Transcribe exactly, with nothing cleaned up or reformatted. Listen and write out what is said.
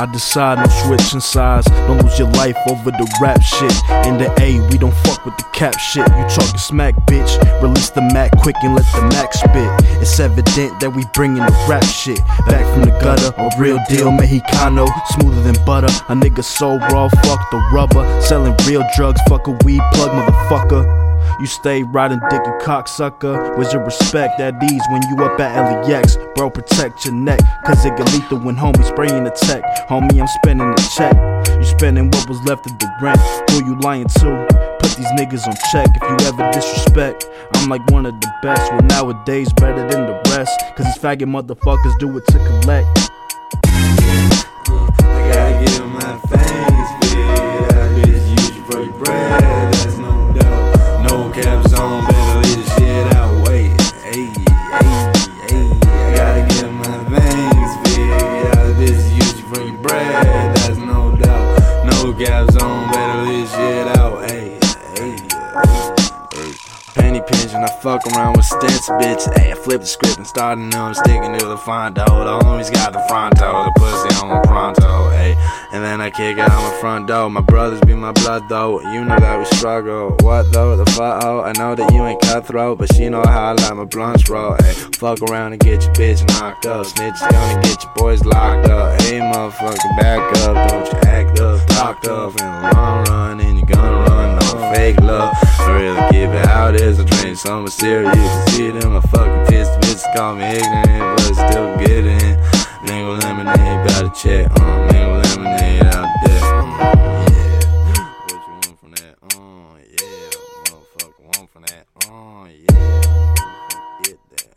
I decide no switching sides. Don't lose your life over the rap shit. In the A, we don't fuck with the cap shit. You talking smack, bitch. Release the Mac quick and let the Mac spit. It's evident that we bringing the rap shit back from the gutter. A real deal Mexicano, smoother than butter. A nigga so raw, fuck the rubber. Selling real drugs, fuck a weed plug, motherfucker. You stay riding dick, you cocksucker. Where's your respect at ease when you up at L E X? Bro, protect your neck, cause it get lethal when homie spraying the tech. Homie, I'm spending the check. You spending what was left of the rent. Who you lying to? Put these niggas on check. If you ever disrespect, I'm like one of the best. Well, nowadays, better than the rest, cause these faggot motherfuckers do it to collect. I gotta give my thanks, bitch. That bitch used to break bread. That's no doubt. Caps on, better leave the shit out, wait, ayy, ayy, ayy, I gotta get my veins big, all this used to bring bread, that's no doubt, no caps on, better leave the shit out, ayy, ayy, ayy, ayy, penny pinching, I fuck around with stints, bitch, ayy, I flip the script and start them, I'm sticking to the fronto, the homies got the fronto, the pussy on the pronto, ayy, and then I kick out my front door. My brothers be my blood though. You know that we struggle. What though? The fuck oh, I know that you ain't cutthroat, but she know how I like my blunts roll. Ay, fuck around and get your bitch knocked up. Snitch gonna get your boys locked up. Hey motherfucker, back up. Don't you act up, locked up. In the long run, and you gonna run no fake love. I really give it how it is. I drink something serious. You see them, I fucking pissed bitches call me ignorant, but still get in. Nigga lemonade, about to check. Uh, nigga lemonade out there. Uh, yeah. What you want from that? Uh, yeah. Motherfucker want from that? Uh, yeah. Get that.